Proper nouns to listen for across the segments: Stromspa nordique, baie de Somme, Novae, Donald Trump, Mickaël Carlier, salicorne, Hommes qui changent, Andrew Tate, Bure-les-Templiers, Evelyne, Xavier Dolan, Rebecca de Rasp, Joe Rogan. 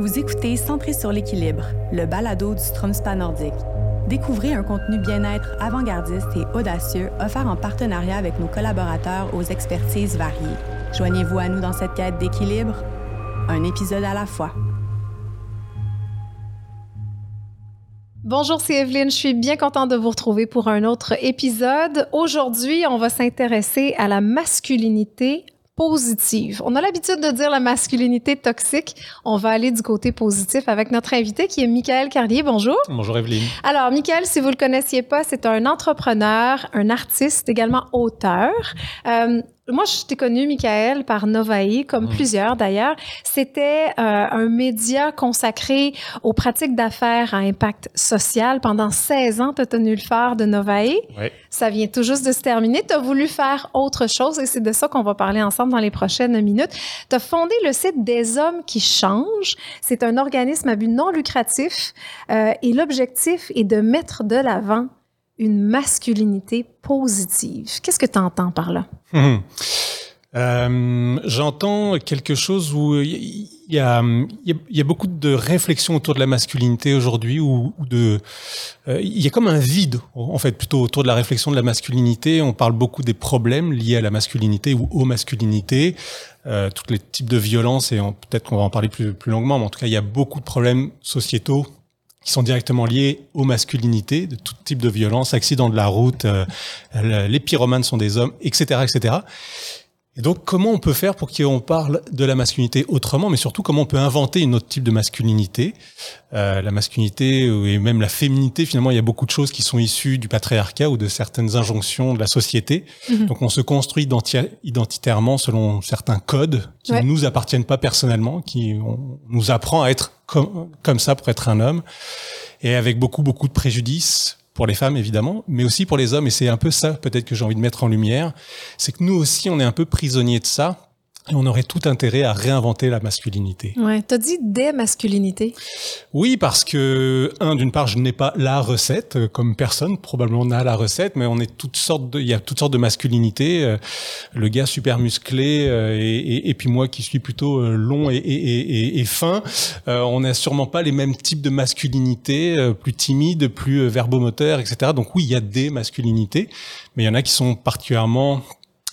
Vous écoutez Centré sur l'équilibre, le balado du Stromspa nordique. Découvrez un contenu bien-être avant-gardiste et audacieux offert en partenariat avec nos collaborateurs aux expertises variées. Joignez-vous à nous dans cette quête d'équilibre, un épisode à la fois. Bonjour, c'est Evelyne. Je suis bien contente de vous retrouver pour un autre épisode. Aujourd'hui, on va s'intéresser à la masculinité positive. On a l'habitude de dire la masculinité toxique. On va aller du côté positif avec notre invité qui est Mickaël Carlier. Bonjour. Bonjour Evelyne. Alors Mickaël, si vous le connaissiez pas, c'est un entrepreneur, un artiste, également auteur. Moi, je t'ai connu, Mickaël, par Novae, comme plusieurs d'ailleurs. C'était un média consacré aux pratiques d'affaires à impact social. Pendant 16 ans, tu as tenu le phare de Novae. Oui. Ça vient tout juste de se terminer. Tu as voulu faire autre chose et c'est de ça qu'on va parler ensemble dans les prochaines minutes. Tu as fondé le site des Hommes qui changent. C'est un organisme à but non lucratif et l'objectif est de mettre de l'avant une masculinité positive. Qu'est-ce que tu entends par là? J'entends quelque chose où il y a beaucoup de réflexions autour de la masculinité aujourd'hui, il y a comme un vide, en fait, plutôt autour de la réflexion de la masculinité. On parle beaucoup des problèmes liés à la masculinité ou aux masculinités, tous les types de violences, et peut-être qu'on va en parler plus longuement, mais en tout cas, il y a beaucoup de problèmes sociétaux qui sont directement liés aux masculinités, de tout type de violence, accidents de la route, les pyromanes sont des hommes, etc., etc. Et donc, comment on peut faire pour qu'on parle de la masculinité autrement, mais surtout comment on peut inventer une autre type de masculinité, la masculinité et même la féminité. Finalement, il y a beaucoup de choses qui sont issues du patriarcat ou de certaines injonctions de la société. Mm-hmm. Donc, on se construit identitairement selon certains codes qui ne nous appartiennent pas personnellement, on nous apprend à être comme ça pour être un homme, et avec beaucoup, beaucoup de préjudices. Pour les femmes, évidemment, mais aussi pour les hommes. Et c'est un peu ça, peut-être, que j'ai envie de mettre en lumière. C'est que nous aussi, on est un peu prisonniers de ça. Et on aurait tout intérêt à réinventer la masculinité. Ouais. T'as dit des masculinités? Oui, parce que, d'une part, je n'ai pas la recette, comme personne, probablement, on a la recette, mais il y a toutes sortes de masculinités. Le gars super musclé, et puis moi qui suis plutôt long et fin. On n'a sûrement pas les mêmes types de masculinités, plus timides, plus verbomoteurs, etc. Donc oui, il y a des masculinités, mais il y en a qui sont particulièrement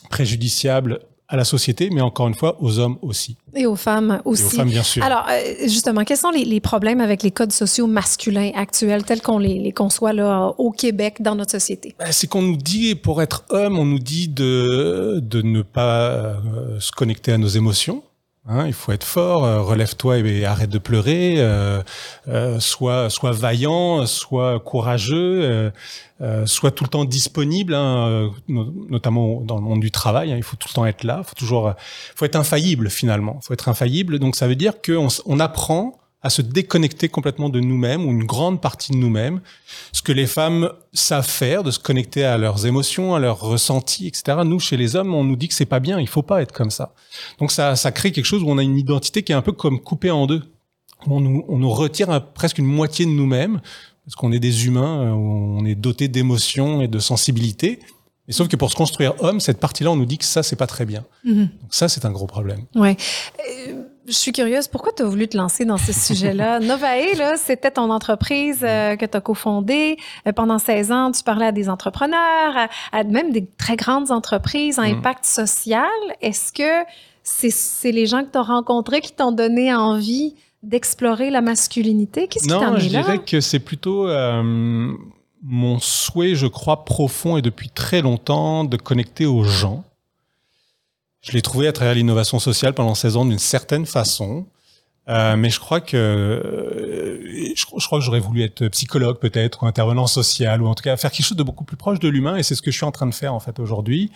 préjudiciables à la société, mais encore une fois, aux hommes aussi. Et aux femmes aussi. Et aux femmes, bien sûr. Alors, justement, quels sont les problèmes avec les codes sociaux masculins actuels, tels qu'on les conçoit là, au Québec, dans notre société? C'est qu'on nous dit, pour être homme, on nous dit de ne pas se connecter à nos émotions. Il faut être fort, relève-toi et arrête de pleurer, sois vaillant, sois courageux, sois tout le temps disponible, notamment dans le monde du travail, il faut tout le temps être là, faut être infaillible finalement, faut être infaillible. Donc ça veut dire qu'on apprend à se déconnecter complètement de nous-mêmes, ou une grande partie de nous-mêmes, ce que les femmes savent faire, de se connecter à leurs émotions, à leurs ressentis, etc. Nous, chez les hommes, on nous dit que c'est pas bien, il faut pas être comme ça. Donc ça crée quelque chose où on a une identité qui est un peu comme coupée en deux. On nous retire presque une moitié de nous-mêmes, parce qu'on est des humains, on est dotés d'émotions et de sensibilité. Mais sauf que pour se construire homme, cette partie-là, on nous dit que ça, c'est pas très bien. Mm-hmm. Donc ça, c'est un gros problème. Ouais. Je suis curieuse, pourquoi tu as voulu te lancer dans ce sujet-là? Novae, là, c'était ton entreprise que tu as cofondée. Pendant 16 ans, tu parlais à des entrepreneurs, à même des très grandes entreprises à impact social. Est-ce que c'est les gens que tu as rencontrés qui t'ont donné envie d'explorer la masculinité? Qu'est-ce qui t'en est là? Non, je dirais que c'est plutôt mon souhait, je crois, profond et depuis très longtemps, de connecter aux gens. Je l'ai trouvé à travers l'innovation sociale pendant 16 ans d'une certaine façon, mais je crois que j'aurais voulu être psychologue peut-être, ou intervenant social, ou en tout cas faire quelque chose de beaucoup plus proche de l'humain, et c'est ce que je suis en train de faire en fait aujourd'hui.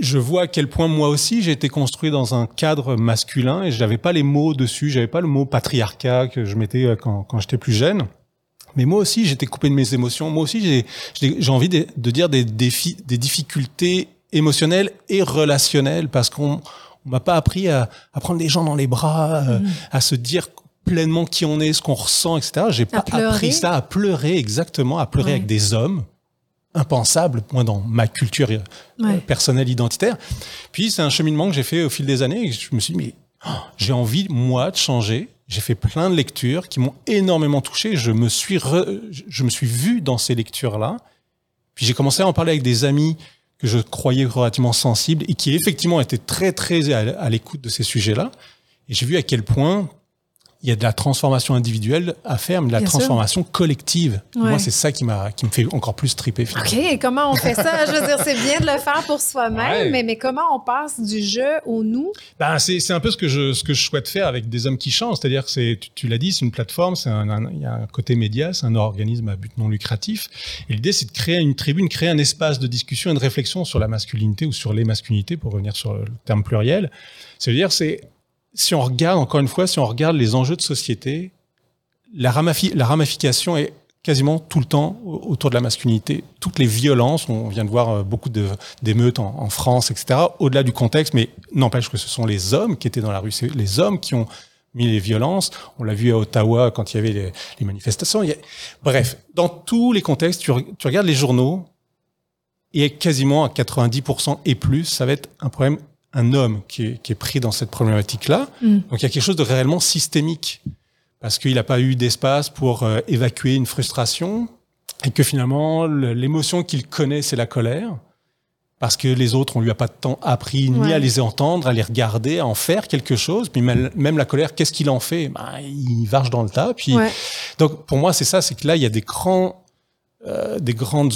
Je vois à quel point moi aussi j'ai été construit dans un cadre masculin et j'avais pas les mots dessus, j'avais pas le mot patriarcat que je mettais quand j'étais plus jeune. Mais moi aussi j'étais coupé de mes émotions, moi aussi j'ai envie de dire des défis, des difficultés émotionnel et relationnel, parce qu'on m'a pas appris à prendre les gens dans les bras, à se dire pleinement qui on est, ce qu'on ressent, etc. J'ai pas appris ça, à pleurer, exactement, à pleurer avec des hommes, impensable, moins dans ma culture personnelle identitaire. Puis c'est un cheminement que j'ai fait au fil des années, et je me suis dit, mais j'ai envie, moi, de changer. J'ai fait plein de lectures qui m'ont énormément touché. Je me suis vu dans ces lectures-là. Puis j'ai commencé à en parler avec des amis que je croyais relativement sensibles et qui, effectivement, étaient très, très à l'écoute de ces sujets-là. Et j'ai vu à quel point il y a de la transformation individuelle à faire, mais de la transformation collective. Ouais. Moi, c'est ça qui me fait encore plus triper. Finalement. OK, et comment on fait ça? Je veux dire, c'est bien de le faire pour soi-même, ouais. mais comment on passe du je au nous? Ben, c'est un peu ce que je souhaite faire avec des hommes qui changent. C'est-à-dire que tu l'as dit, c'est une plateforme, il y a un côté média, c'est un organisme à but non lucratif. Et l'idée, c'est de créer une tribune, créer un espace de discussion et de réflexion sur la masculinité ou sur les masculinités, pour revenir sur le terme pluriel. C'est-à-dire, si on regarde les enjeux de société, la ramification est quasiment tout le temps autour de la masculinité. Toutes les violences, on vient de voir beaucoup d'émeutes en France, etc., au-delà du contexte, mais n'empêche que ce sont les hommes qui étaient dans la rue, c'est les hommes qui ont mis les violences. On l'a vu à Ottawa quand il y avait les manifestations. Bref, dans tous les contextes, tu regardes les journaux, et quasiment à 90% et plus, ça va être un problème un homme qui est pris dans cette problématique-là. Mm. Donc, il y a quelque chose de réellement systémique parce qu'il n'a pas eu d'espace pour évacuer une frustration et que finalement, l'émotion qu'il connaît, c'est la colère parce que les autres, on lui a pas tant appris ni à les entendre, à les regarder, à en faire quelque chose. Puis même la colère, qu'est-ce qu'il en fait? Il varge dans le tas. Puis... Ouais. Donc, pour moi, c'est ça, c'est que là, il y a des grandes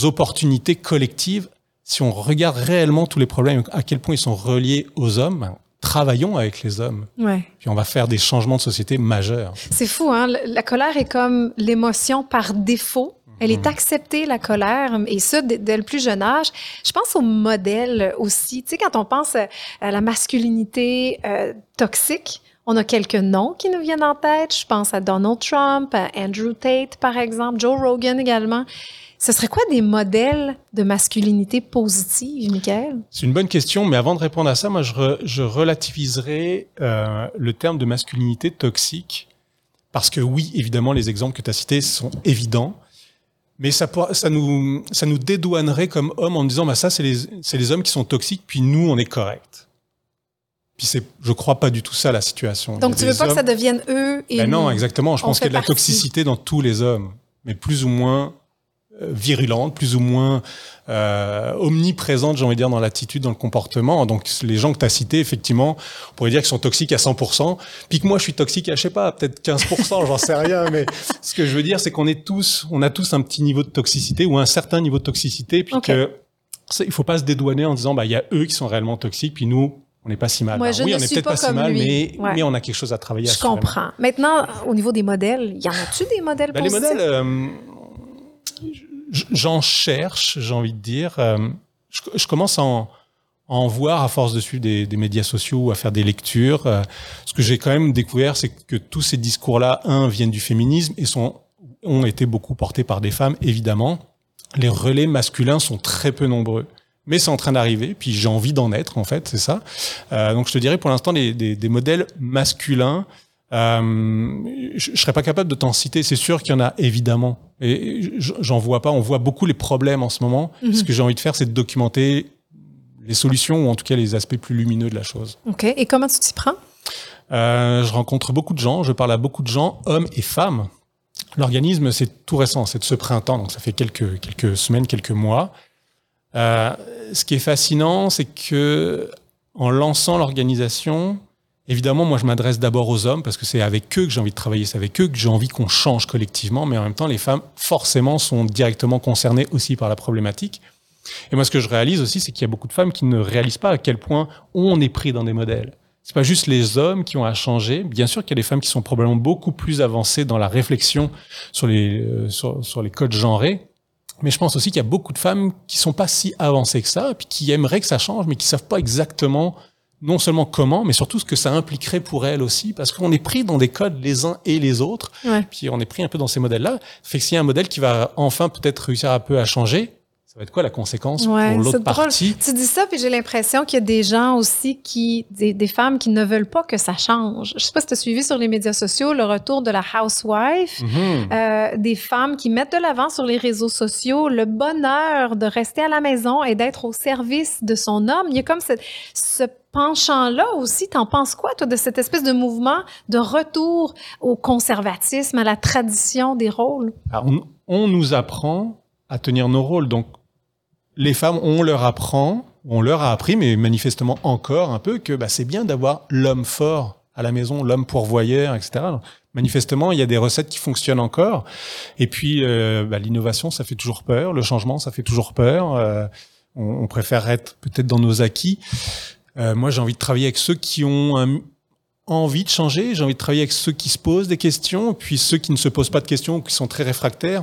opportunités collectives. Si on regarde réellement tous les problèmes, à quel point ils sont reliés aux hommes, travaillons avec les hommes. Ouais. Puis on va faire des changements de société majeurs. C'est fou, hein? La colère est comme l'émotion par défaut. Elle est acceptée, la colère, et ça, dès le plus jeune âge. Je pense au modèle aussi. Tu sais, quand on pense à la masculinité toxique, on a quelques noms qui nous viennent en tête. Je pense à Donald Trump, à Andrew Tate, par exemple, Joe Rogan également. Ce serait quoi des modèles de masculinité positive, Mickaël? C'est une bonne question, mais avant de répondre à ça, moi, je relativiserai le terme de masculinité toxique, parce que oui, évidemment, les exemples que tu as cités sont évidents, mais ça nous dédouanerait comme hommes en disant, ça, c'est les hommes qui sont toxiques, puis nous, on est corrects. Puis je crois pas du tout ça, la situation. Donc, tu veux pas que ça devienne eux et nous? Non, exactement. Je pense qu'il y a de la toxicité dans tous les hommes, mais plus ou moins... virulente, plus ou moins omniprésente, j'ai envie de dire, dans l'attitude, dans le comportement. Donc, les gens que tu as cités, effectivement, on pourrait dire qu'ils sont toxiques à 100%, puis que moi, je suis toxique à, je sais pas, peut-être 15%, j'en sais rien, mais ce que je veux dire, c'est qu'on a tous un petit niveau de toxicité ou un certain niveau de toxicité, puis il faut pas se dédouaner en disant, il y a eux qui sont réellement toxiques, puis nous, on n'est pas si mal. Moi, on n'est peut-être pas si mal, mais on a quelque chose à travailler. Je comprends. Maintenant, au niveau des modèles, y en a-tu des modèles positifs? Les modèles... J'en cherche, j'ai envie de dire. Je commence à en voir à force de suivre des médias sociaux, à faire des lectures. Ce que j'ai quand même découvert, c'est que tous ces discours-là, viennent du féminisme et ont été beaucoup portés par des femmes, évidemment. Les relais masculins sont très peu nombreux. Mais c'est en train d'arriver, puis j'ai envie d'en être, en fait, c'est ça. Donc je te dirais, pour l'instant, des modèles masculins, je serais pas capable de t'en citer. C'est sûr qu'il y en a, évidemment. Et j'en vois pas. On voit beaucoup les problèmes en ce moment. Mm-hmm. Ce que j'ai envie de faire, c'est de documenter les solutions, ou en tout cas les aspects plus lumineux de la chose. OK. Et comment tu t'y prends? Je rencontre beaucoup de gens. Je parle à beaucoup de gens, hommes et femmes. L'organisme, c'est tout récent. C'est de ce printemps. Donc, ça fait quelques semaines, quelques mois. Ce qui est fascinant, c'est que en lançant l'organisation... Évidemment, moi, je m'adresse d'abord aux hommes parce que c'est avec eux que j'ai envie de travailler, c'est avec eux que j'ai envie qu'on change collectivement. Mais en même temps, les femmes, forcément, sont directement concernées aussi par la problématique. Et moi, ce que je réalise aussi, c'est qu'il y a beaucoup de femmes qui ne réalisent pas à quel point on est pris dans des modèles. C'est pas juste les hommes qui ont à changer. Bien sûr qu'il y a des femmes qui sont probablement beaucoup plus avancées dans la réflexion sur les codes genrés. Mais je pense aussi qu'il y a beaucoup de femmes qui sont pas si avancées que ça, puis qui aimeraient que ça change, mais qui savent pas exactement non seulement comment, mais surtout ce que ça impliquerait pour elle aussi, parce qu'on est pris dans des codes les uns et les autres, puis on est pris un peu dans ces modèles-là. Fait que s'il y a un modèle qui va enfin peut-être réussir un peu à changer, ça va être quoi la conséquence pour l'autre partie? Tu dis ça, puis j'ai l'impression qu'il y a des gens aussi, des femmes qui ne veulent pas que ça change. Je sais pas si tu as suivi sur les médias sociaux le retour de la housewife, des femmes qui mettent de l'avant sur les réseaux sociaux le bonheur de rester à la maison et d'être au service de son homme. Il y a comme ce penchant-là aussi, t'en penses quoi, toi, de cette espèce de mouvement de retour au conservatisme, à la tradition des rôles? Alors, on nous apprend à tenir nos rôles. Donc, les femmes, on leur a appris, mais manifestement encore un peu, que bah, c'est bien d'avoir l'homme fort à la maison, l'homme pourvoyeur, etc. Donc, manifestement, il y a des recettes qui fonctionnent encore. Et puis, l'innovation, ça fait toujours peur. Le changement, ça fait toujours peur. On préfère être peut-être dans nos acquis. Moi, j'ai envie de travailler avec ceux qui ont envie de changer. J'ai envie de travailler avec ceux qui se posent des questions, puis ceux qui ne se posent pas de questions ou qui sont très réfractaires.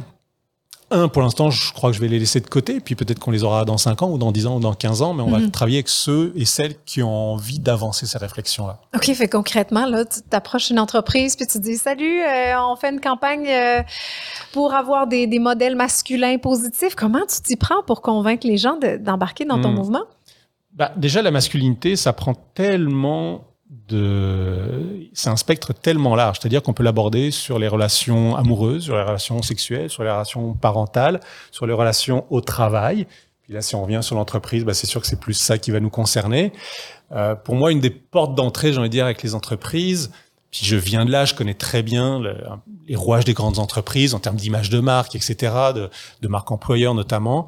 Pour l'instant, je crois que je vais les laisser de côté, puis peut-être qu'on les aura dans 5 ans, ou dans 10 ans, ou dans 15 ans, mais on va travailler avec ceux et celles qui ont envie d'avancer ces réflexions-là. OK, fait concrètement, là, tu t'approches une entreprise, puis tu dis « Salut, on fait une campagne pour avoir des modèles masculins positifs ». Comment tu t'y prends pour convaincre les gens d'embarquer dans ton mouvement? Bah, déjà, la masculinité, ça prend tellement... C'est un spectre tellement large, c'est-à-dire qu'on peut l'aborder sur les relations amoureuses, sur les relations sexuelles, sur les relations parentales, sur les relations au travail. Puis là, si on revient sur l'entreprise, bah, c'est sûr que c'est plus ça qui va nous concerner. Pour moi, une des portes d'entrée, j'ai envie de dire, avec les entreprises, puis je viens de là, je connais très bien les rouages des grandes entreprises en termes d'image de marque, etc., de marque employeur notamment.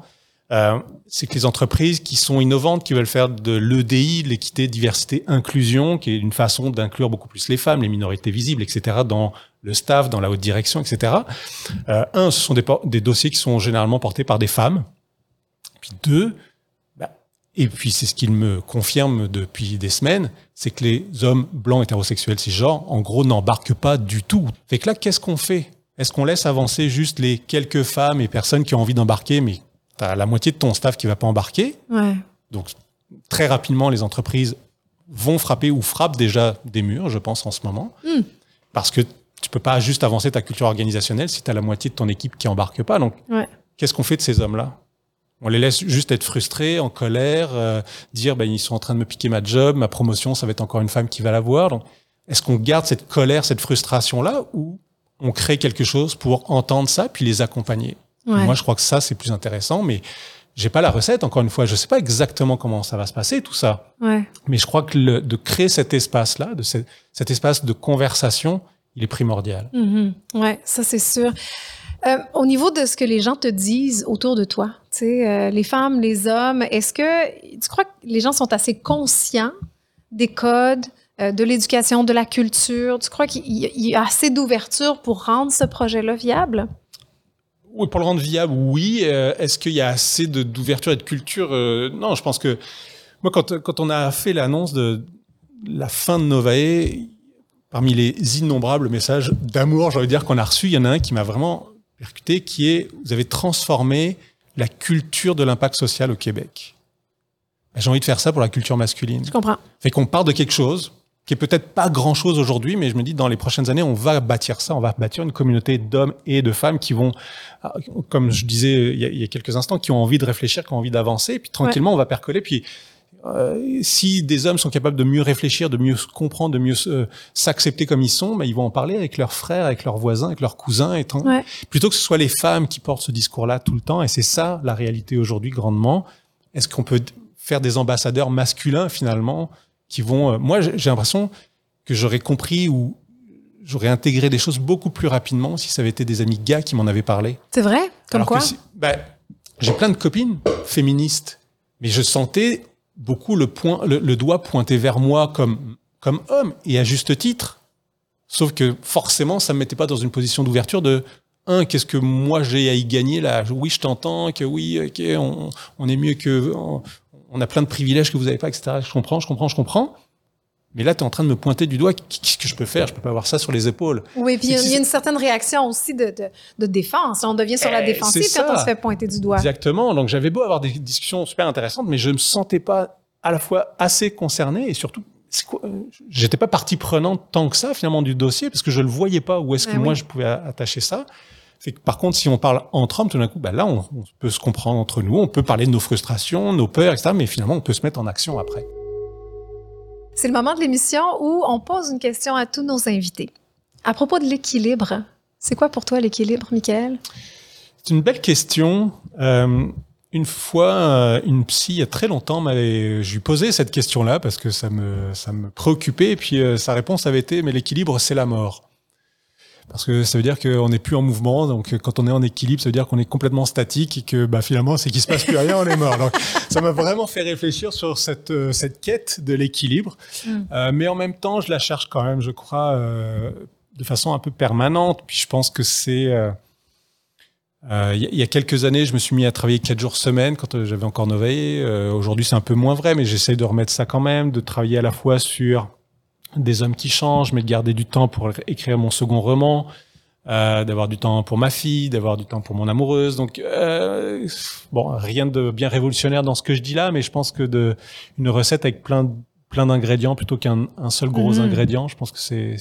C'est que les entreprises qui sont innovantes, qui veulent faire de l'EDI, de l'équité, diversité, inclusion, qui est une façon d'inclure beaucoup plus les femmes, les minorités visibles, etc., dans le staff, dans la haute direction, etc. Ce sont des dossiers qui sont généralement portés par des femmes. Puis c'est ce qu'il me confirme depuis des semaines, c'est que les hommes blancs hétérosexuels cisgenres, en gros, n'embarquent pas du tout. Fait que là, qu'est-ce qu'on fait? Est-ce qu'on laisse avancer juste les quelques femmes et personnes qui ont envie d'embarquer, mais t'as la moitié de ton staff qui ne va pas embarquer. Ouais. Donc, très rapidement, les entreprises vont frapper ou frappent déjà des murs, je pense, en ce moment. Parce que tu ne peux pas juste avancer ta culture organisationnelle si tu as la moitié de ton équipe qui n'embarque pas. Donc, Qu'est-ce qu'on fait de ces hommes-là? On les laisse juste être frustrés, en colère, dire ils sont en train de me piquer ma job, ma promotion, ça va être encore une femme qui va l'avoir. Donc, est-ce qu'on garde cette colère, cette frustration-là, ou on crée quelque chose pour entendre ça puis les accompagner? Ouais. Moi, je crois que ça, c'est plus intéressant, mais j'ai pas la recette, encore une fois. Je sais pas exactement comment ça va se passer, tout ça. Ouais. Mais je crois que de créer cet espace-là, cet espace de conversation, il est primordial. Mm-hmm. Ouais, ça, c'est sûr. Au niveau de ce que les gens te disent autour de toi, tu sais, les femmes, les hommes, est-ce que tu crois que les gens sont assez conscients des codes, de l'éducation, de la culture? Tu crois qu'il y a assez d'ouverture pour rendre ce projet-là viable? Oui, pour le rendre viable, oui. Est-ce qu'il y a assez d'ouverture et de culture? Non, je pense que... Moi, quand on a fait l'annonce de la fin de Novae, parmi les innombrables messages d'amour, j'ai envie de dire, qu'on a reçus, il y en a un qui m'a vraiment percuté, qui est « Vous avez transformé la culture de l'impact social au Québec. » J'ai envie de faire ça pour la culture masculine. Je comprends. Fait qu'on part de quelque chose qui est peut-être pas grand-chose aujourd'hui, mais je me dis, dans les prochaines années, on va bâtir ça, on va bâtir une communauté d'hommes et de femmes qui vont, comme je disais il y a quelques instants, qui ont envie de réfléchir, qui ont envie d'avancer, puis tranquillement, on va percoler, puis si des hommes sont capables de mieux réfléchir, de mieux comprendre, de mieux s'accepter comme ils sont, ils vont en parler avec leurs frères, avec leurs voisins, avec leurs cousins, plutôt que ce soit les femmes qui portent ce discours-là tout le temps, et c'est ça la réalité aujourd'hui grandement. Est-ce qu'on peut faire des ambassadeurs masculins, finalement, qui vont... moi, j'ai l'impression que j'aurais compris ou j'aurais intégré des choses beaucoup plus rapidement si ça avait été des amis gars qui m'en avaient parlé. C'est vrai? Comme... Alors quoi? J'ai plein de copines féministes, mais je sentais beaucoup le doigt pointé vers moi comme homme, et à juste titre. Sauf que forcément, ça ne me mettait pas dans une position d'ouverture de... qu'est-ce que moi j'ai à y gagner là? Oui, je t'entends, que oui, okay, on est mieux que... On a plein de privilèges que vous n'avez pas, etc. Je comprends. Mais là, tu es en train de me pointer du doigt. Qu'est-ce que je peux faire? Je ne peux pas avoir ça sur les épaules. Oui, puis il y a une certaine réaction aussi de défense. On devient sur la défensive quand on se fait pointer du doigt. Exactement. Donc, j'avais beau avoir des discussions super intéressantes, mais je ne me sentais pas à la fois assez concerné et surtout, je n'étais pas partie prenante tant que ça, finalement, du dossier, parce que je ne le voyais pas où est-ce que moi, je pouvais attacher ça. Fait que par contre, si on parle entre hommes, tout d'un coup, là, on peut se comprendre entre nous, on peut parler de nos frustrations, nos peurs, etc., mais finalement, on peut se mettre en action après. C'est le moment de l'émission où on pose une question à tous nos invités. À propos de l'équilibre, c'est quoi pour toi l'équilibre, Mickaël? C'est une belle question. Une fois, une psy, il y a très longtemps, je lui posais cette question-là parce que ça me préoccupait. Et puis, sa réponse avait été « Mais l'équilibre, c'est la mort ». Parce que ça veut dire qu'on n'est plus en mouvement. Donc, quand on est en équilibre, ça veut dire qu'on est complètement statique et que finalement, c'est qu'il ne se passe plus rien, on est mort. Donc, ça m'a vraiment fait réfléchir sur cette quête de l'équilibre. Mais en même temps, je la cherche quand même, je crois, de façon un peu permanente. Puis, je pense que c'est... Il y a quelques années, je me suis mis à travailler 4 jours semaine quand j'avais encore Novae. Aujourd'hui, c'est un peu moins vrai, mais j'essaie de remettre ça quand même, de travailler à la fois sur des hommes qui changent, mais de garder du temps pour écrire mon second roman, d'avoir du temps pour ma fille, d'avoir du temps pour mon amoureuse. Donc, rien de bien révolutionnaire dans ce que je dis là, mais je pense que une recette avec plein d'ingrédients plutôt qu'un seul gros ingrédient, je pense que c'est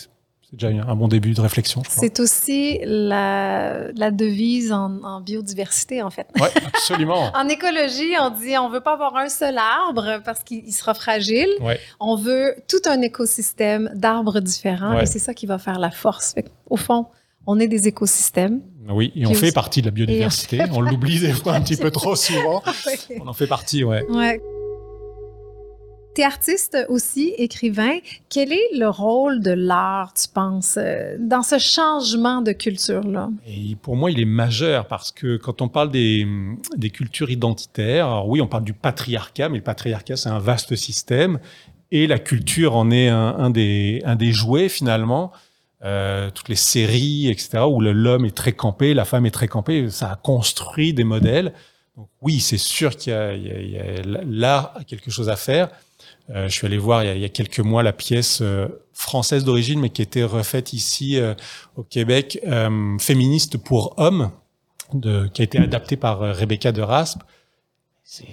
déjà un bon début de réflexion, je crois. C'est aussi la devise en biodiversité, en fait. Oui, absolument. En écologie, on dit on ne veut pas avoir un seul arbre parce qu'il sera fragile. Ouais. On veut tout un écosystème d'arbres différents et c'est ça qui va faire la force. Au fond, on est des écosystèmes. Oui, et on fait partie de la biodiversité. On l'oublie des fois un petit peu trop souvent. On en fait partie, oui. Ouais. T'es artiste aussi, écrivain. Quel est le rôle de l'art, tu penses, dans ce changement de culture-là? Et pour moi, il est majeur parce que quand on parle des cultures identitaires, alors oui, on parle du patriarcat, mais le patriarcat, c'est un vaste système et la culture en est un des jouets finalement. Toutes les séries, etc., où l'homme est très campé, la femme est très campée, ça a construit des modèles. Donc oui, c'est sûr qu'il y a l'art a quelque chose à faire. Je suis allé voir il y a quelques mois la pièce française d'origine, mais qui était refaite ici au Québec, Féministe pour hommes, qui a été adaptée par Rebecca de Rasp. C'est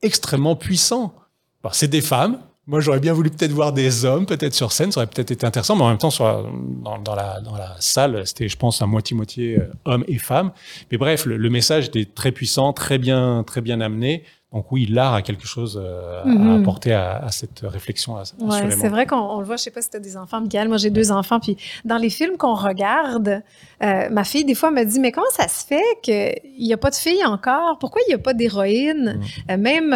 extrêmement puissant. Alors, c'est des femmes. Moi, j'aurais bien voulu peut-être voir des hommes, peut-être sur scène, ça aurait peut-être été intéressant, mais en même temps, dans la salle, c'était, je pense, à moitié-moitié hommes et femmes. Mais bref, le message était très puissant, très bien amené. Donc oui, l'art a quelque chose à apporter à cette réflexion. Ouais, c'est vrai qu'on le voit, je ne sais pas si tu as des enfants, Mickaël, moi j'ai 2 enfants, puis dans les films qu'on regarde, ma fille des fois me dit « Mais comment ça se fait qu'il n'y a pas de filles encore? Pourquoi il n'y a pas d'héroïne? » Même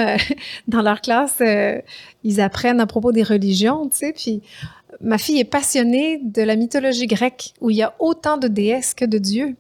dans leur classe, ils apprennent à propos des religions, tu sais, puis ma fille est passionnée de la mythologie grecque, où il y a autant de déesses que de dieux.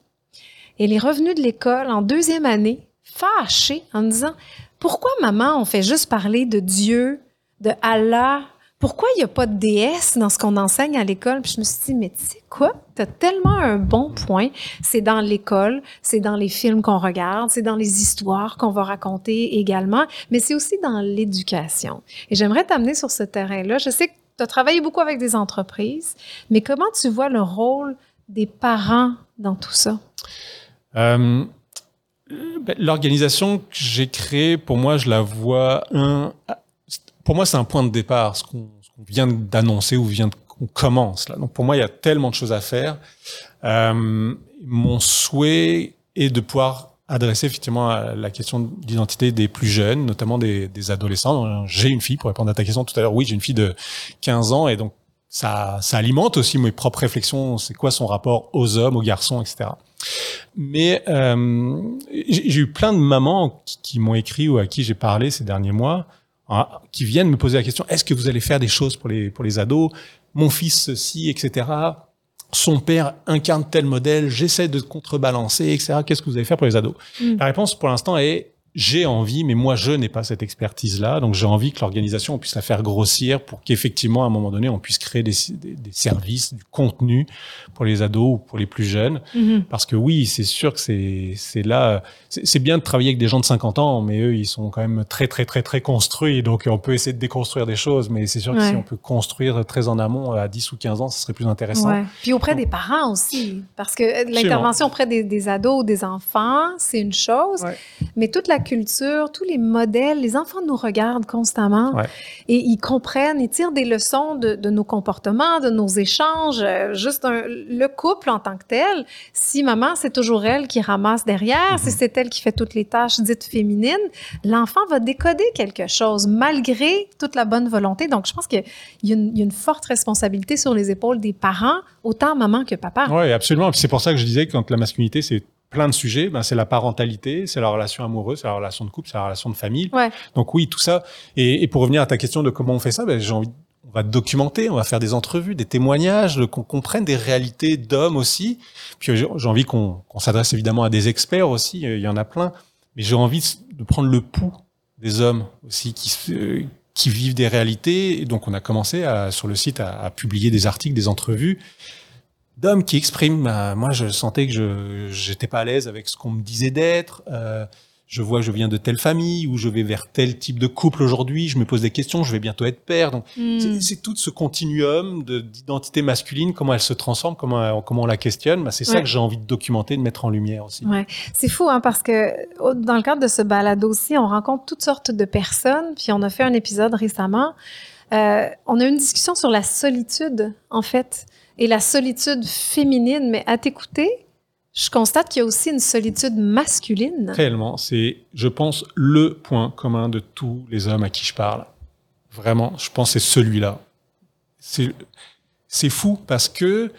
Et elle est revenue de l'école en 2e année, fâchée, en disant « Pourquoi, maman, on fait juste parler de Dieu, de Allah? Pourquoi il n'y a pas de déesse dans ce qu'on enseigne à l'école? » Puis je me suis dit, mais tu sais quoi? T'as tellement un bon point. C'est dans l'école, c'est dans les films qu'on regarde, c'est dans les histoires qu'on va raconter également, mais c'est aussi dans l'éducation. Et j'aimerais t'amener sur ce terrain-là. Je sais que tu as travaillé beaucoup avec des entreprises, mais comment tu vois le rôle des parents dans tout ça? L'organisation que j'ai créée, pour moi, je la vois pour moi, c'est un point de départ, ce qu'on vient d'annoncer ou qu'on commence là. Donc, pour moi, il y a tellement de choses à faire. Mon souhait est de pouvoir adresser effectivement à la question d'identité des plus jeunes, notamment des adolescents. J'ai une fille, pour répondre à ta question tout à l'heure. Oui, j'ai une fille de 15 ans et donc ça alimente aussi mes propres réflexions. C'est quoi son rapport aux hommes, aux garçons, etc. Mais j'ai eu plein de mamans qui m'ont écrit ou à qui j'ai parlé ces derniers mois, qui viennent me poser la question « Est-ce que vous allez faire des choses pour les ados ? Mon fils ceci, etc. Son père incarne tel modèle, j'essaie de contrebalancer, etc. Qu'est-ce que vous allez faire pour les ados ?» La réponse pour l'instant est « J'ai envie, mais moi je n'ai pas cette expertise-là, donc j'ai envie que l'organisation puisse la faire grossir pour qu'effectivement, à un moment donné, on puisse créer des services, du contenu pour les ados ou pour les plus jeunes. Parce que oui, c'est sûr que c'est là... C'est bien de travailler avec des gens de 50 ans, mais eux, ils sont quand même très, très, très, très construits, donc on peut essayer de déconstruire des choses, mais c'est sûr que si on peut construire très en amont à 10 ou 15 ans, ce serait plus intéressant. Ouais. Puis auprès des parents aussi, parce que l'intervention auprès des ados ou des enfants, c'est une chose, mais toute la culture, tous les modèles, les enfants nous regardent constamment et ils comprennent, ils tirent des leçons de nos comportements, de nos échanges, juste le couple en tant que tel. Si maman, c'est toujours elle qui ramasse derrière, si c'est elle qui fait toutes les tâches dites féminines, l'enfant va décoder quelque chose malgré toute la bonne volonté. Donc, je pense qu'il y a une forte responsabilité sur les épaules des parents, autant maman que papa. Oui, absolument. Puis c'est pour ça que je disais que quand la masculinité, c'est plein de sujets, ben c'est la parentalité, c'est la relation amoureuse, c'est la relation de couple, c'est la relation de famille. Ouais. Donc oui, tout ça. Et pour revenir à ta question de comment on fait ça, ben j'ai envie, on va documenter, on va faire des entrevues, des témoignages, qu'on comprenne des réalités d'hommes aussi. Puis j'ai envie qu'on s'adresse évidemment à des experts aussi, il y en a plein. Mais j'ai envie de prendre le pouls des hommes aussi qui vivent des réalités. Et donc on a commencé sur le site à publier des articles, des entrevues d'hommes qui expriment. Moi, je sentais que j'étais pas à l'aise avec ce qu'on me disait d'être. Je vois que je viens de telle famille ou je vais vers tel type de couple aujourd'hui. Je me pose des questions. Je vais bientôt être père. Donc, c'est tout ce continuum d'identité masculine, comment elle se transforme, comment on la questionne. Bah, c'est ça que j'ai envie de documenter, de mettre en lumière aussi. Ouais. C'est fou, hein, parce que dans le cadre de ce balado-ci, on rencontre toutes sortes de personnes. Puis on a fait un épisode récemment. On a eu une discussion sur la solitude, en fait. Et la solitude féminine, mais à t'écouter, je constate qu'il y a aussi une solitude masculine. Tellement, c'est, je pense, le point commun de tous les hommes à qui je parle. Vraiment, je pense que c'est celui-là. C'est fou parce que...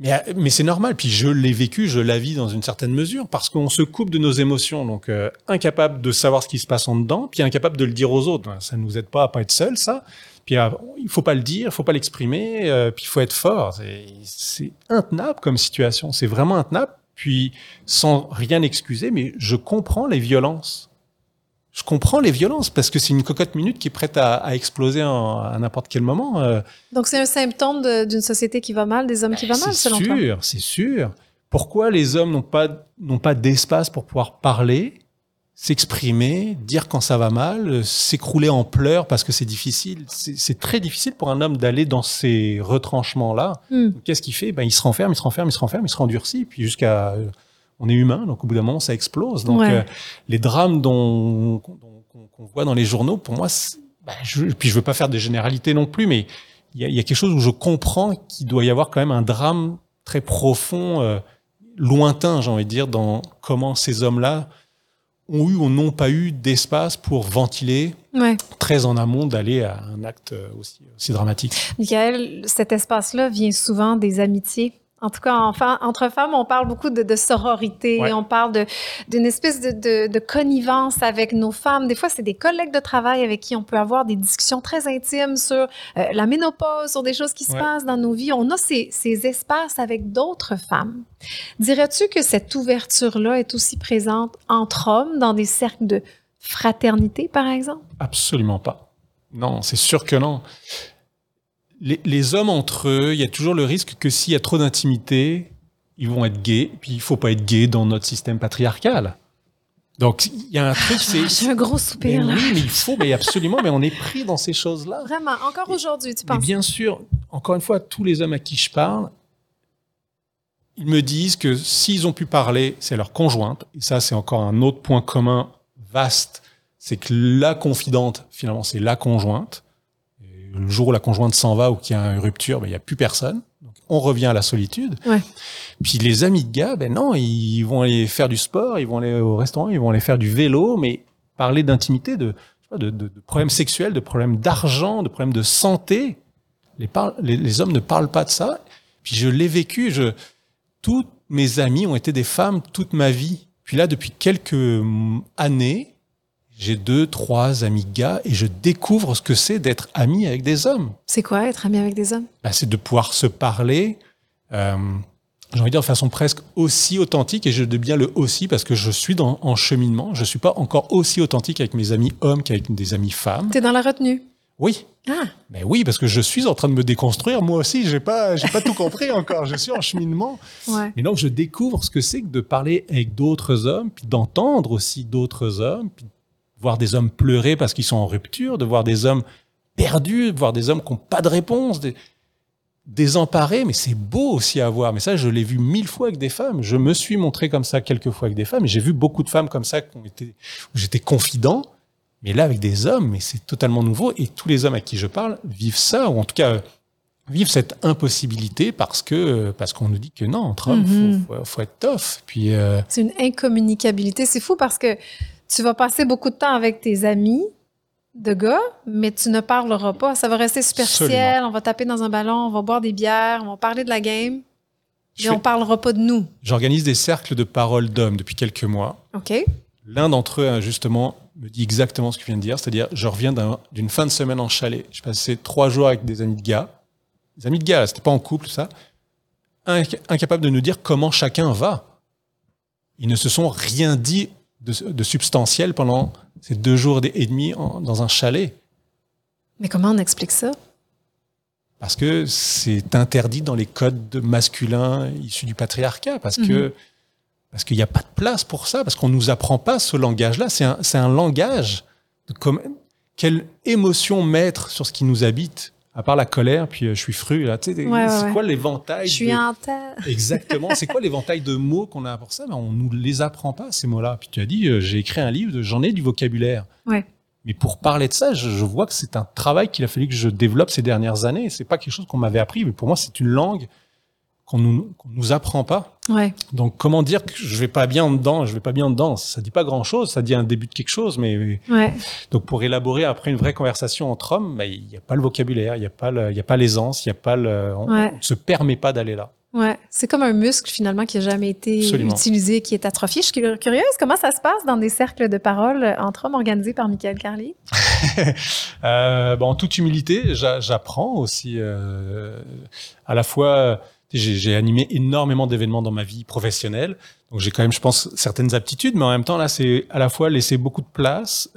Mais c'est normal, puis je l'ai vécu, je la vis dans une certaine mesure, parce qu'on se coupe de nos émotions, donc incapable de savoir ce qui se passe en dedans, puis incapable de le dire aux autres. Ça ne nous aide pas à pas être seul, ça. Puis il faut pas le dire, il faut pas l'exprimer, puis il faut être fort. C'est intenable comme situation, c'est vraiment intenable, puis sans rien excuser, mais je comprends les violences. Je comprends les violences parce que c'est une cocotte minute qui est prête à exploser à n'importe quel moment. Donc c'est un symptôme d'une société qui va mal, des hommes qui vont mal, selon toi? C'est sûr, c'est sûr. Pourquoi les hommes n'ont pas d'espace pour pouvoir parler, s'exprimer, dire quand ça va mal, s'écrouler en pleurs parce que c'est difficile. C'est très difficile pour un homme d'aller dans ces retranchements-là. Donc, qu'est-ce qu'il fait? Il se renferme, il se renferme, il se renferme, il se rendurcit, puis jusqu'à... On est humain, donc au bout d'un moment, ça explose. Donc, les drames qu'on voit dans les journaux, pour moi, puis je veux pas faire des généralités non plus, mais il y a quelque chose où je comprends qu'il doit y avoir quand même un drame très profond, lointain, j'ai envie de dire, dans comment ces hommes-là ont eu ou n'ont pas eu d'espace pour ventiler, très en amont d'aller à un acte aussi dramatique. Mickaël, cet espace-là vient souvent des amitiés. En tout cas, entre femmes, on parle beaucoup de sororité, on parle d'une espèce de connivence avec nos femmes. Des fois, c'est des collègues de travail avec qui on peut avoir des discussions très intimes sur la ménopause, sur des choses qui se passent dans nos vies. On a ces espaces avec d'autres femmes. Dirais-tu que cette ouverture-là est aussi présente entre hommes, dans des cercles de fraternité, par exemple? Absolument pas. Non, c'est sûr que non. Les hommes entre eux, il y a toujours le risque que s'il y a trop d'intimité, ils vont être gays. Puis il faut pas être gay dans notre système patriarcal. Donc il y a un truc, c'est un gros soupir. Mais oui, mais il faut, mais absolument, mais on est pris dans ces choses-là. Vraiment, encore aujourd'hui, tu penses? Bien sûr, encore une fois, tous les hommes à qui je parle, ils me disent que s'ils ont pu parler, c'est leur conjointe. Et ça, c'est encore un autre point commun vaste, c'est que la confidente, finalement, c'est la conjointe. Le jour où la conjointe s'en va ou qu'il y a une rupture, il n'y a plus personne. Donc, on revient à la solitude. Ouais. Puis les amis de gars, non, ils vont aller faire du sport, ils vont aller au restaurant, ils vont aller faire du vélo, mais parler d'intimité, de problèmes sexuels, de problèmes d'argent, de problèmes de santé. Les hommes ne parlent pas de ça. Puis je l'ai vécu. Toutes mes amies ont été des femmes toute ma vie. Puis là, depuis quelques années, j'ai 2-3 amis gars et je découvre ce que c'est d'être ami avec des hommes. C'est quoi être ami avec des hommes? C'est de pouvoir se parler, j'ai envie de dire de façon presque aussi authentique, et je deviens le aussi parce que je suis en cheminement, je suis pas encore aussi authentique avec mes amis hommes qu'avec des amis femmes. T'es dans la retenue? Oui. Mais oui, parce que je suis en train de me déconstruire, moi aussi, j'ai pas tout compris encore, je suis en cheminement. Et donc je découvre ce que c'est que de parler avec d'autres hommes, puis d'entendre aussi d'autres hommes, puis voir des hommes pleurer parce qu'ils sont en rupture, de voir des hommes perdus, de voir des hommes qui n'ont pas de réponse, désemparés, mais c'est beau aussi à voir. Mais ça, je l'ai vu 1000 fois avec des femmes. Je me suis montré comme ça quelques fois avec des femmes, et j'ai vu beaucoup de femmes comme ça où j'étais confident, mais là, avec des hommes, mais c'est totalement nouveau, et tous les hommes à qui je parle vivent ça, ou en tout cas vivent cette impossibilité parce qu'on nous dit que non, entre hommes, faut être tough. Puis, c'est une incommunicabilité. C'est fou parce que tu vas passer beaucoup de temps avec tes amis de gars, mais tu ne parleras pas. Ça va rester superficiel. Absolument. On va taper dans un ballon, on va boire des bières, on va parler de la game. Et on ne parlera pas de nous. J'organise des cercles de parole d'hommes depuis quelques mois. OK. L'un d'entre eux, justement, me dit exactement ce que tu viens de dire. C'est-à-dire, je reviens d'une fin de semaine en chalet. Je passais 3 jours avec des amis de gars. Des amis de gars, c'était pas en couple, ça. Incapables de nous dire comment chacun va. Ils ne se sont rien dit de substantiel pendant ces 2 jours et demi dans un chalet. Mais comment on explique ça? Parce que c'est interdit dans les codes masculins issus du patriarcat, parce qu'il n'y a pas de place pour ça, parce qu'on ne nous apprend pas ce langage-là. C'est un langage. Quelle émotion mettre sur ce qui nous habite, à part la colère, puis je suis fru. Là, c'est quoi l'éventail? Je suis en terre. Exactement. C'est quoi l'éventail de mots qu'on a pour ça? Ben, on ne nous les apprend pas, ces mots-là. Puis tu as dit, j'ai écrit un livre, j'en ai du vocabulaire. Ouais. Mais pour parler de ça, je vois que c'est un travail qu'il a fallu que je développe ces dernières années. C'est pas quelque chose qu'on m'avait appris, mais pour moi, c'est une langue qu'on nous apprend pas. Ouais. Donc, comment dire que je vais pas bien dedans? Ça dit pas grand chose, ça dit un début de quelque chose, mais ouais. Donc, pour élaborer après une vraie conversation entre hommes, il y a pas le vocabulaire, il y a pas l'aisance, on se permet pas d'aller là. Ouais, c'est comme un muscle finalement qui n'a jamais été utilisé, qui est atrophié. Je suis curieuse, comment ça se passe dans des cercles de parole entre hommes organisés par Mickaël Carlier? En toute humilité, j'apprends aussi. À la fois, j'ai animé énormément d'événements dans ma vie professionnelle, donc j'ai quand même, je pense, certaines aptitudes, mais en même temps, là, c'est à la fois laisser beaucoup de place,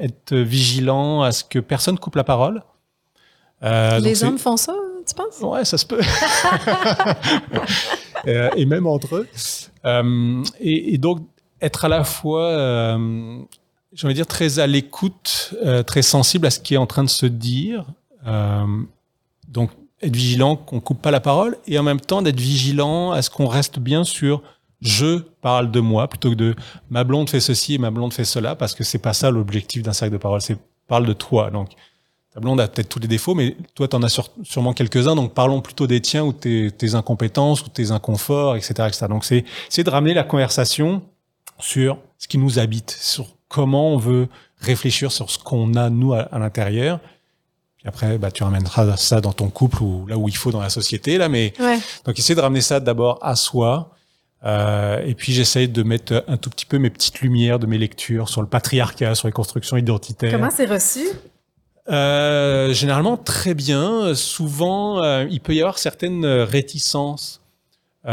être vigilant à ce que personne coupe la parole. Les hommes font ça, tu penses? Ouais, ça se peut. Et même entre eux. Et donc, être à la fois, j'ai envie de dire, très à l'écoute, très sensible à ce qui est en train de se dire. Donc, être vigilant qu'on ne coupe pas la parole et en même temps d'être vigilant à ce qu'on reste bien sur « je parle de moi » plutôt que de « ma blonde fait ceci et ma blonde fait cela » parce que ce n'est pas ça l'objectif d'un cercle de parole, c'est « parle de toi ». Donc, ta blonde a peut-être tous les défauts, mais toi, tu en as sûrement quelques-uns. Donc, parlons plutôt des tiens ou tes incompétences ou tes inconforts, etc., etc. Donc, c'est de ramener la conversation sur ce qui nous habite, sur comment on veut réfléchir sur ce qu'on a, nous, à l'intérieur. Puis après, tu ramèneras ça dans ton couple ou là où il faut dans la société. Là, mais ouais. Donc, essayer de ramener ça d'abord à soi. Et puis, j'essaye de mettre un tout petit peu mes petites lumières de mes lectures sur le patriarcat, sur les constructions identitaires. Comment c'est reçu? Généralement très bien. Souvent, il peut y avoir certaines réticences. Puis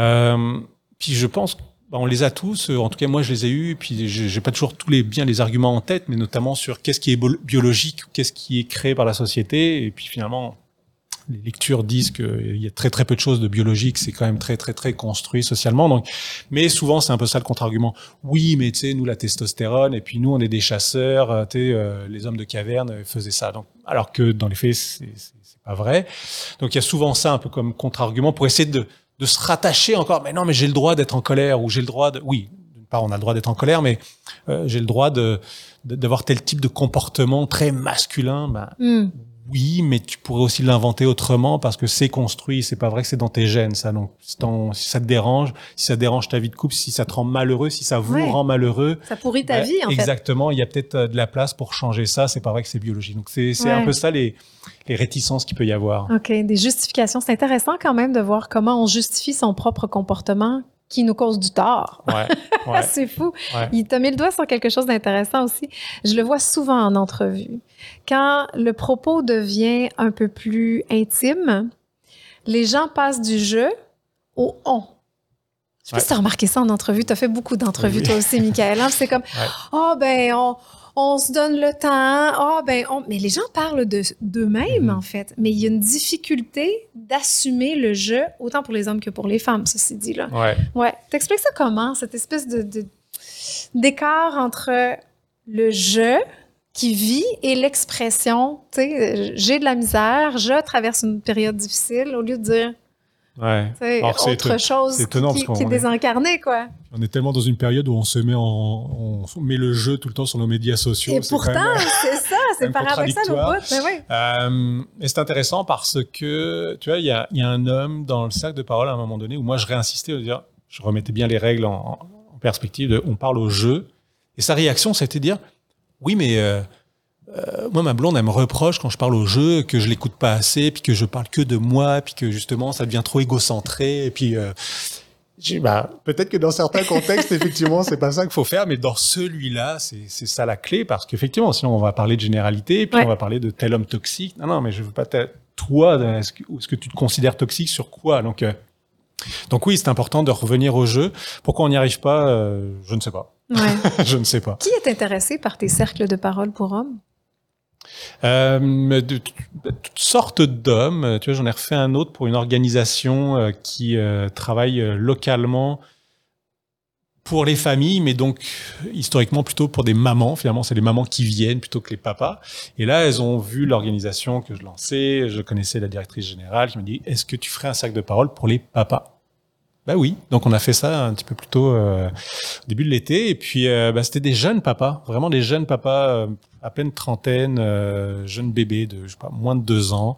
je pense, on les a tous. En tout cas, moi, je les ai eus. Puis j'ai pas toujours tous les arguments en tête, mais notamment sur qu'est-ce qui est biologique, qu'est-ce qui est créé par la société. Et puis finalement, les lectures disent qu'il y a très très peu de choses de biologique. C'est quand même très très très construit socialement. Donc, mais souvent, c'est un peu ça le contre-argument. Oui, mais tu sais, nous la testostérone, et puis nous on est des chasseurs. Tu sais, les hommes de caverne faisaient ça. Donc, alors que dans les faits, c'est pas vrai. Donc, il y a souvent ça un peu comme contre-argument pour essayer de se rattacher encore. Mais non, mais j'ai le droit d'être en colère ou j'ai le droit de. Oui, d'une part, on a le droit d'être en colère, mais j'ai le droit d'avoir tel type de comportement très masculin. Oui, mais tu pourrais aussi l'inventer autrement parce que c'est construit. C'est pas vrai que c'est dans tes gènes, ça. Donc, si ça te dérange, si ça dérange ta vie de couple, si ça te rend malheureux, si ça vous rend malheureux. Ça pourrit ta vie, en fait. Exactement. Il y a peut-être de la place pour changer ça. C'est pas vrai que c'est biologique. Donc, c'est un peu ça les réticences qu'il peut y avoir. OK. Des justifications. C'est intéressant quand même de voir comment on justifie son propre comportement qui nous cause du tort. Ouais. C'est fou. Ouais. Il t'a mis le doigt sur quelque chose d'intéressant aussi. Je le vois souvent en entrevue. Quand le propos devient un peu plus intime, les gens passent du « je » au « on ». Je sais pas si t'as remarqué ça en entrevue. T'as fait beaucoup d'entrevues, toi aussi, Mickaël. C'est comme « oh ben, on se donne le temps. Oh ben, on... » Mais les gens parlent d'eux-mêmes, en fait. Mais il y a une difficulté d'assumer le « je », autant pour les hommes que pour les femmes, ceci dit. Là. Ouais. T'expliques ça comment, cette espèce d'écart entre le « je » qui vit et l'expression, tu sais, j'ai de la misère, je traverse une période difficile, au lieu de dire c'est autre chose qui est désincarnée, quoi. On est tellement dans une période où on met le jeu tout le temps sur nos médias sociaux. Et pourtant, c'est ça, c'est paradoxal au bout. Mais c'est intéressant parce que, tu vois, il y a un homme dans le cercle de parole à un moment donné où moi je réinsistais, je remettais bien les règles en perspective, on parle au jeu, et sa réaction, c'était de dire « oui, mais Moi, ma blonde, elle me reproche quand je parle au jeu que je l'écoute pas assez, puis que je parle que de moi, puis que justement, ça devient trop égocentré. Et puis, peut-être que dans certains contextes, effectivement, c'est pas ça qu'il faut faire, mais dans celui-là, c'est ça la clé, parce qu'effectivement, sinon, on va parler de généralité, et puis on va parler de tel homme toxique. Non, mais je veux pas toi, est-ce que tu te considères toxique sur quoi? Donc oui, c'est important de revenir au jeu. Pourquoi on n'y arrive pas? Je ne sais pas. Ouais. Je ne sais pas. Qui est intéressé par tes cercles de parole pour hommes? Toutes sortes d'hommes. Tu vois, j'en ai refait un autre pour une organisation qui travaille localement pour les familles, mais donc historiquement plutôt pour des mamans. Finalement, c'est les mamans qui viennent plutôt que les papas. Et là, elles ont vu l'organisation que je lançais. Je connaissais la directrice générale qui m'a dit « Est-ce que tu ferais un cercle de parole pour les papas ?» Bah oui, donc on a fait ça un petit peu plus tôt au début de l'été. Et puis, c'était des jeunes papas, vraiment des jeunes papas à peine trentaine, jeunes bébés de moins de 2 ans.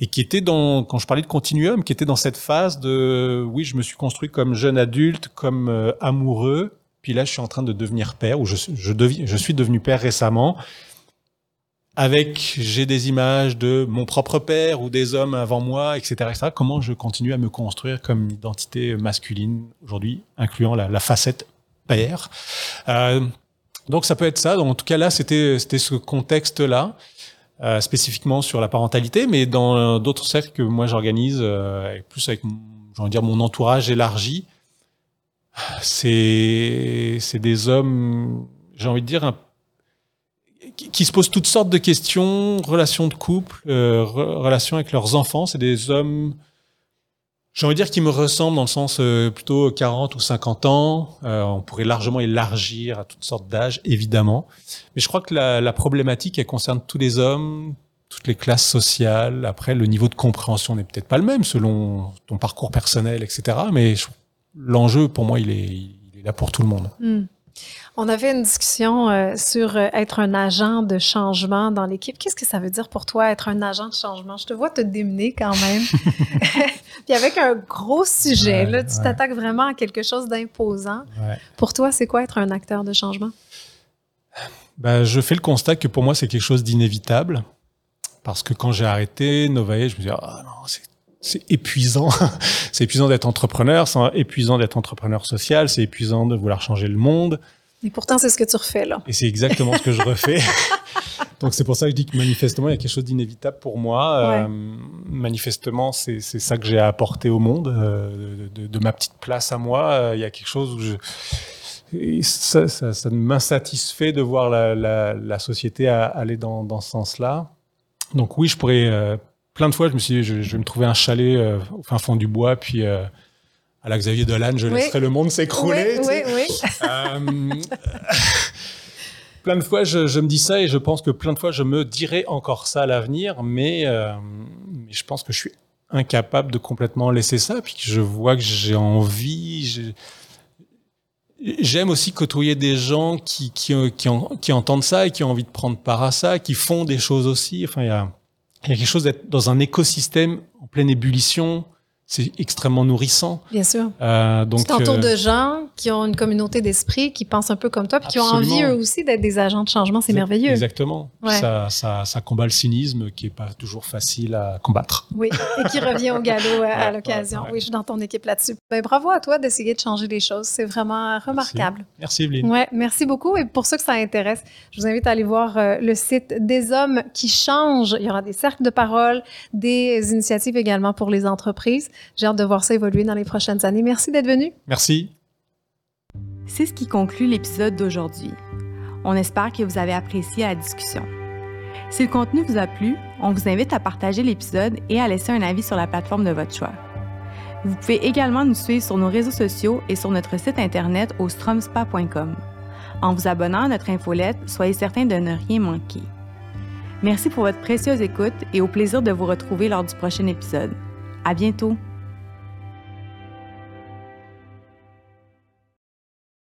Et qui était dans, quand je parlais de continuum, qui était dans cette phase de, oui, je me suis construit comme jeune adulte, comme amoureux, puis là, je suis en train de devenir père, ou je suis devenu père récemment, avec, j'ai des images de mon propre père, ou des hommes avant moi, etc. Comment je continue à me construire comme identité masculine, aujourd'hui, incluant la facette père. Donc, ça peut être ça. En tout cas, là, c'était ce contexte-là. Spécifiquement sur la parentalité, mais dans d'autres cercles que moi j'organise, plus avec, j'ai envie de dire, mon entourage élargi, c'est des hommes, j'ai envie de dire, qui se posent toutes sortes de questions, relations de couple, relations avec leurs enfants. C'est des hommes, j'ai envie de dire, qui me ressemblent dans le sens plutôt 40 ou 50 ans. On pourrait largement élargir à toutes sortes d'âges, évidemment. Mais je crois que la problématique, elle concerne tous les hommes, toutes les classes sociales. Après, le niveau de compréhension n'est peut-être pas le même selon ton parcours personnel, etc. Mais l'enjeu, pour moi, il est là pour tout le monde. Mmh. On avait une discussion sur être un agent de changement dans l'équipe. Qu'est-ce que ça veut dire pour toi, être un agent de changement? Je te vois te démener quand même. Puis avec un gros sujet, tu t'attaques vraiment à quelque chose d'imposant. Ouais. Pour toi, c'est quoi être un acteur de changement? Je fais le constat que pour moi, c'est quelque chose d'inévitable. Parce que quand j'ai arrêté Novae, je me disais, c'est épuisant. C'est épuisant d'être entrepreneur, c'est épuisant d'être entrepreneur social, c'est épuisant de vouloir changer le monde. Et pourtant, c'est ce que tu refais, là. Et c'est exactement ce que je refais. Donc, c'est pour ça que je dis que manifestement, il y a quelque chose d'inévitable pour moi. Ouais. Manifestement, c'est ça que j'ai à apporter au monde, de ma petite place à moi. Il y a quelque chose où ça m'insatisfait de voir la société aller dans ce sens-là. Donc oui, je pourrais... plein de fois, je me suis dit, je vais me trouver un chalet au fin fond du bois, puis à la Xavier Dolan, je laisserai le monde s'écrouler. Oui. Plein de fois, je me dis ça, et je pense que plein de fois, je me dirai encore ça à l'avenir, mais je pense que je suis incapable de complètement laisser ça, puis je vois que j'ai envie... J'aime aussi côtoyer des gens qui entendent ça et qui ont envie de prendre part à ça, qui font des choses aussi. Enfin, il y a quelque chose d'être dans un écosystème en pleine ébullition. C'est extrêmement nourrissant. Bien sûr. Donc, tu t'entoures de gens qui ont une communauté d'esprit, qui pensent un peu comme toi, puis absolument. Qui ont envie eux aussi d'être des agents de changement. C'est merveilleux. Exactement. Ouais. Ça combat le cynisme qui n'est pas toujours facile à combattre. Oui, et qui revient au galop à l'occasion. Ouais. Oui, je suis dans ton équipe là-dessus. Bravo à toi d'essayer de changer les choses. C'est vraiment remarquable. Merci Evelyne. Ouais, merci beaucoup. Et pour ceux que ça intéresse, je vous invite à aller voir le site des Hommes qui changent. Il y aura des cercles de parole, des initiatives également pour les entreprises. J'ai hâte de voir ça évoluer dans les prochaines années. Merci d'être venu. Merci. C'est ce qui conclut l'épisode d'aujourd'hui. On espère que vous avez apprécié la discussion. Si le contenu vous a plu, on vous invite à partager l'épisode et à laisser un avis sur la plateforme de votre choix. Vous pouvez également nous suivre sur nos réseaux sociaux et sur notre site internet au stromspa.com. En vous abonnant à notre infolette, soyez certain de ne rien manquer. Merci pour votre précieuse écoute et au plaisir de vous retrouver lors du prochain épisode. À bientôt!